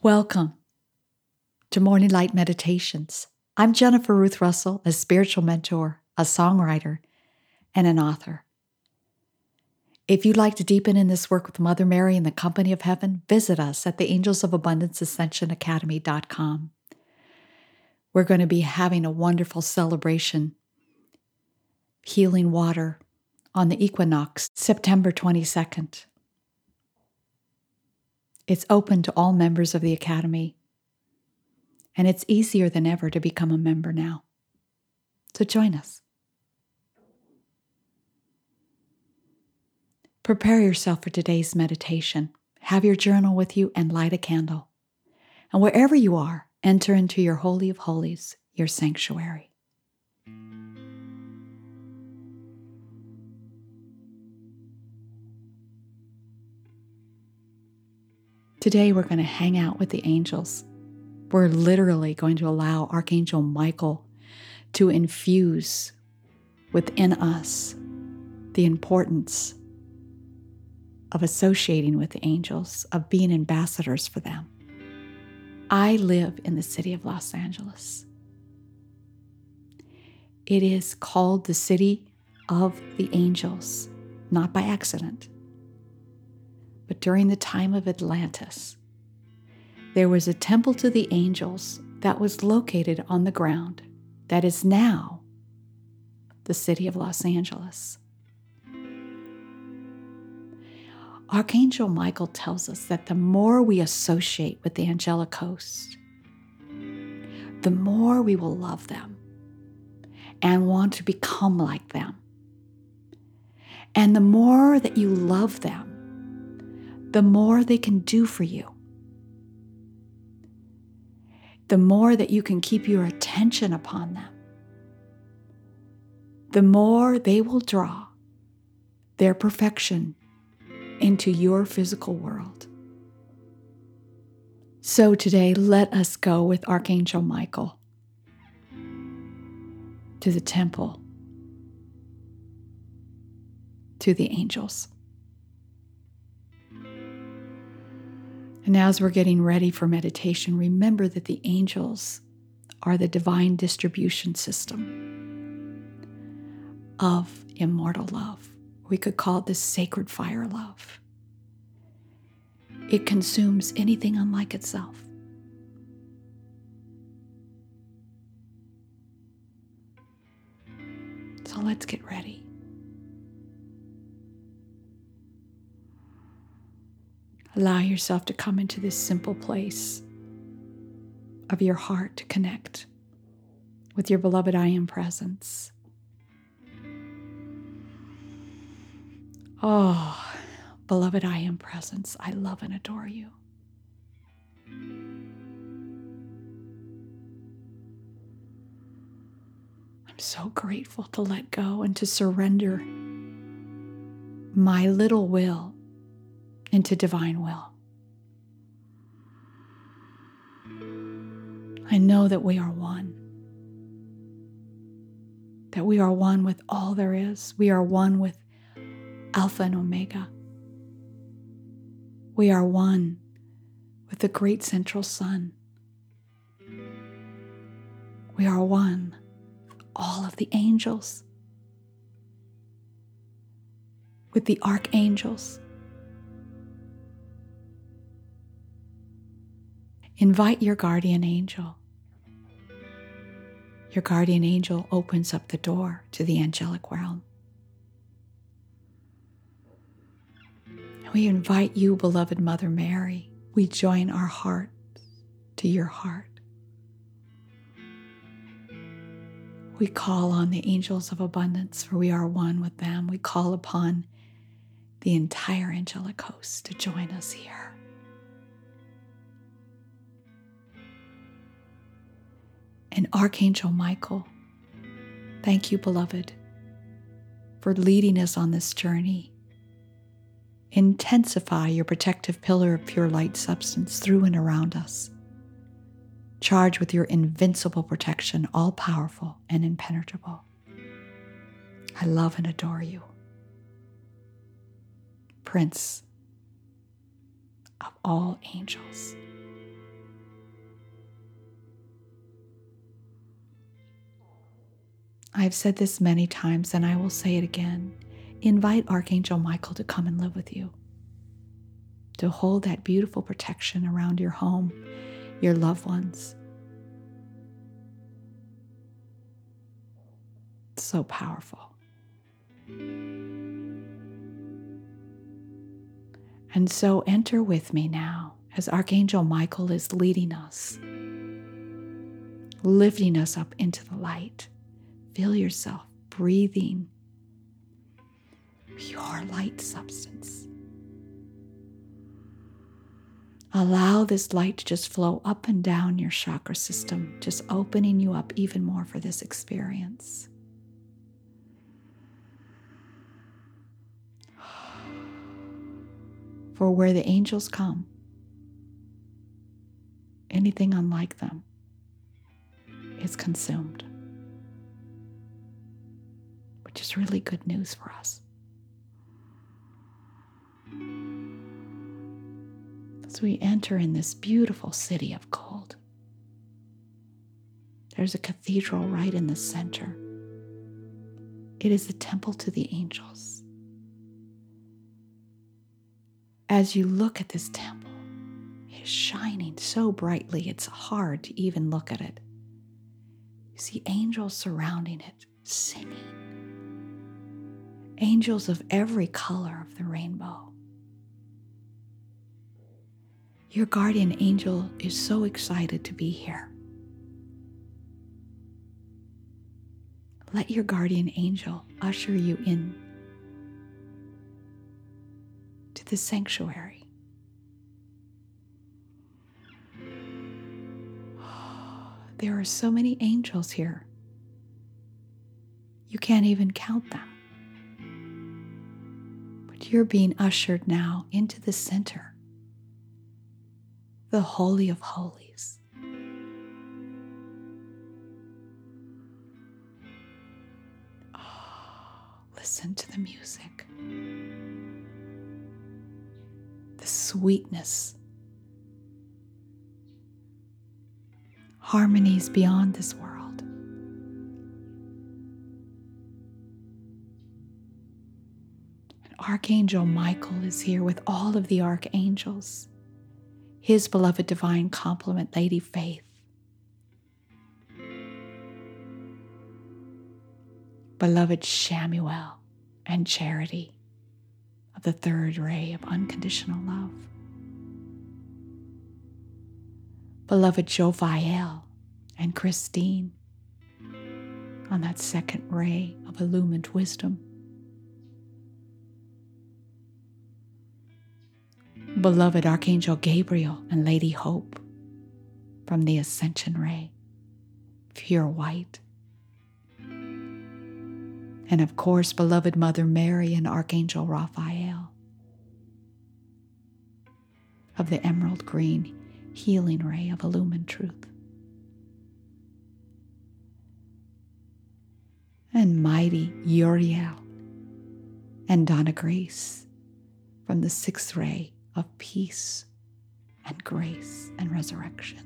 Welcome to Morning Light Meditations. I'm Jennifer Ruth Russell, a spiritual mentor, a songwriter, and an author. If you'd like to deepen in this work with Mother Mary and the Company of Heaven, visit us at theangelsofabundanceascensionacademy.com. We're going to be having a wonderful celebration, Healing Water, on the equinox, September 22nd. It's open to all members of the Academy, and it's easier than ever to become a member now. So join us. Prepare yourself for today's meditation. Have your journal with you and light a candle. And wherever you are, enter into your Holy of Holies, your sanctuary. Today we're going to hang out with the angels. We're literally going to allow Archangel Michael to infuse within us the importance of associating with the angels, of being ambassadors for them. I live in the city of Los Angeles. It is called the city of the angels, not by accident. But during the time of Atlantis, there was a temple to the angels that was located on the ground that is now the city of Los Angeles. Archangel Michael tells us that the more we associate with the angelic host, the more we will love them and want to become like them. And the more that you love them, the more they can do for you. The more that you can keep your attention upon them, the more they will draw their perfection into your physical world. So today, let us go with Archangel Michael to the temple, to the angels. And as we're getting ready for meditation, remember that the angels are the divine distribution system of immortal love. We could call it the sacred fire love. It consumes anything unlike itself. So let's get ready. Allow yourself to come into this simple place of your heart to connect with your beloved I Am Presence. Oh, beloved I Am Presence, I love and adore you. I'm so grateful to let go and to surrender my little will into divine will. I know that we are one. That we are one with all there is. We are one with Alpha and Omega. We are one with the Great Central Sun. We are one with all of the angels, with the archangels. Invite your guardian angel. Your guardian angel opens up the door to the angelic realm. We invite you, beloved Mother Mary. We join our hearts to your heart. We call on the angels of abundance, for we are one with them. We call upon the entire angelic host to join us here. And Archangel Michael, thank you, beloved, for leading us on this journey. Intensify your protective pillar of pure light substance through and around us. Charge with your invincible protection, all-powerful and impenetrable. I love and adore you, Prince of all angels. I've said this many times and I will say it again. Invite Archangel Michael to come and live with you, to hold that beautiful protection around your home, your loved ones. It's so powerful. And so enter with me now as Archangel Michael is leading us, lifting us up into the light. Feel yourself breathing pure light substance. Allow this light to just flow up and down your chakra system, just opening you up even more for this experience. For where the angels come, anything unlike them is consumed, which is really good news for us. As we enter in this beautiful city of gold, there's a cathedral right in the center. It is the temple to the angels. As you look at this temple, it is shining so brightly it's hard to even look at it. You see angels surrounding it, singing. Angels of every color of the rainbow. Your guardian angel is so excited to be here. Let your guardian angel usher you in to the sanctuary. There are so many angels here. You can't even count them. But you're being ushered now into the center. The Holy of Holies. Oh, listen to the music. The sweetness. Harmonies beyond this world. And Archangel Michael is here with all of the archangels. His beloved divine complement, Lady Faith. Beloved Shamuel and Charity of the third ray of unconditional love. Beloved Joviel and Christine on that second ray of illumined wisdom. Beloved Archangel Gabriel and Lady Hope from the Ascension Ray, pure white. And of course, beloved Mother Mary and Archangel Raphael of the emerald green healing ray of illumined truth. And mighty Uriel and Donna Grace from the sixth ray of peace and grace and resurrection.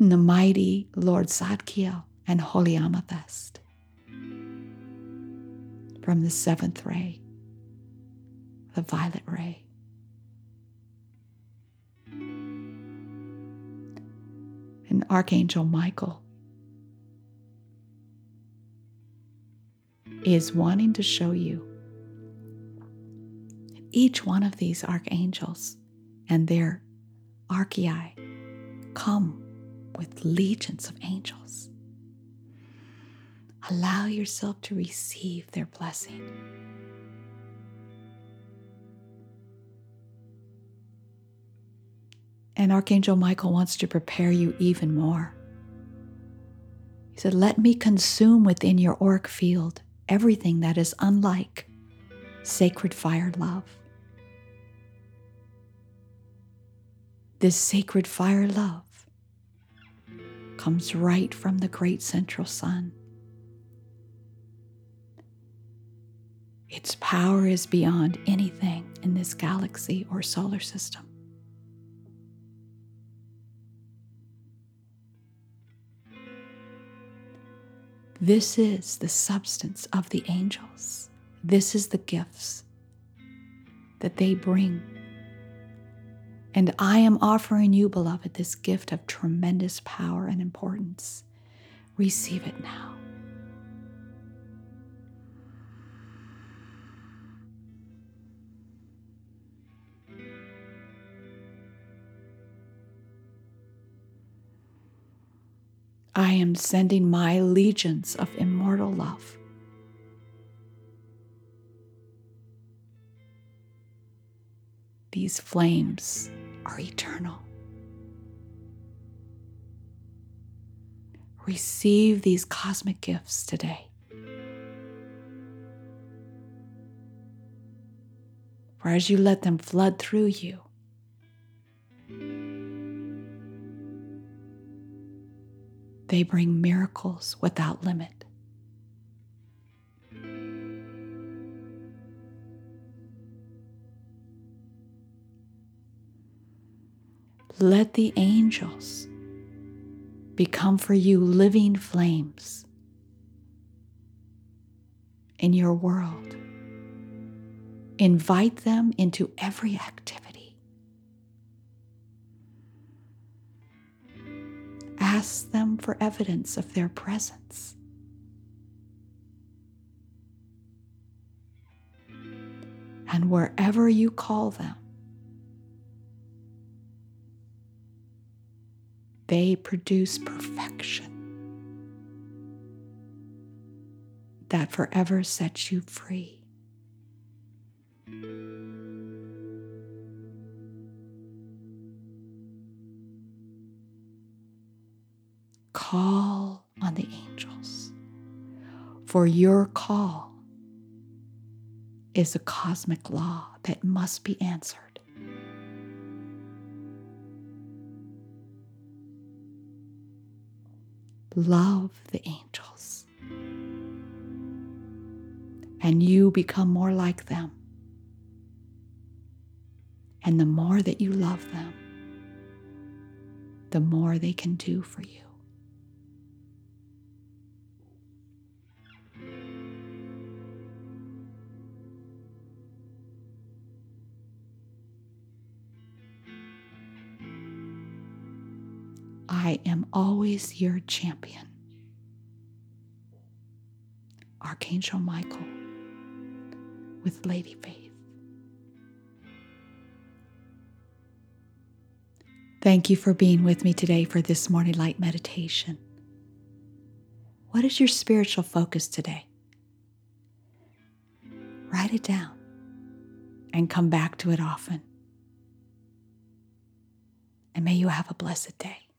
And the mighty Lord Zadkiel and Holy Amethyst from the seventh ray, the violet ray. And Archangel Michael is wanting to show you each one of these archangels and their archaea come with legions of angels. Allow yourself to receive their blessing. And Archangel Michael wants to prepare you even more. He said, "Let me consume within your auric field everything that is unlike sacred fire love. This sacred fire love comes right from the Great Central Sun. Its power is beyond anything in this galaxy or solar system. This is the substance of the angels. This is the gifts that they bring. And I am offering you, beloved, this gift of tremendous power and importance. Receive it now. I am sending my legions of immortal love . These flames are eternal. Receive these cosmic gifts today. For as you let them flood through you, they bring miracles without limit. Let the angels become for you living flames in your world. Invite them into every activity. Ask them for evidence of their presence. And wherever you call them, they produce perfection that forever sets you free. Call on the angels, for your call is a cosmic law that must be answered. Love the angels, and you become more like them. And the more that you love them, the more they can do for you. I am always your champion. Archangel Michael with Lady Faith. Thank you for being with me today for this morning light meditation. What is your spiritual focus today? Write it down and come back to it often. And may you have a blessed day.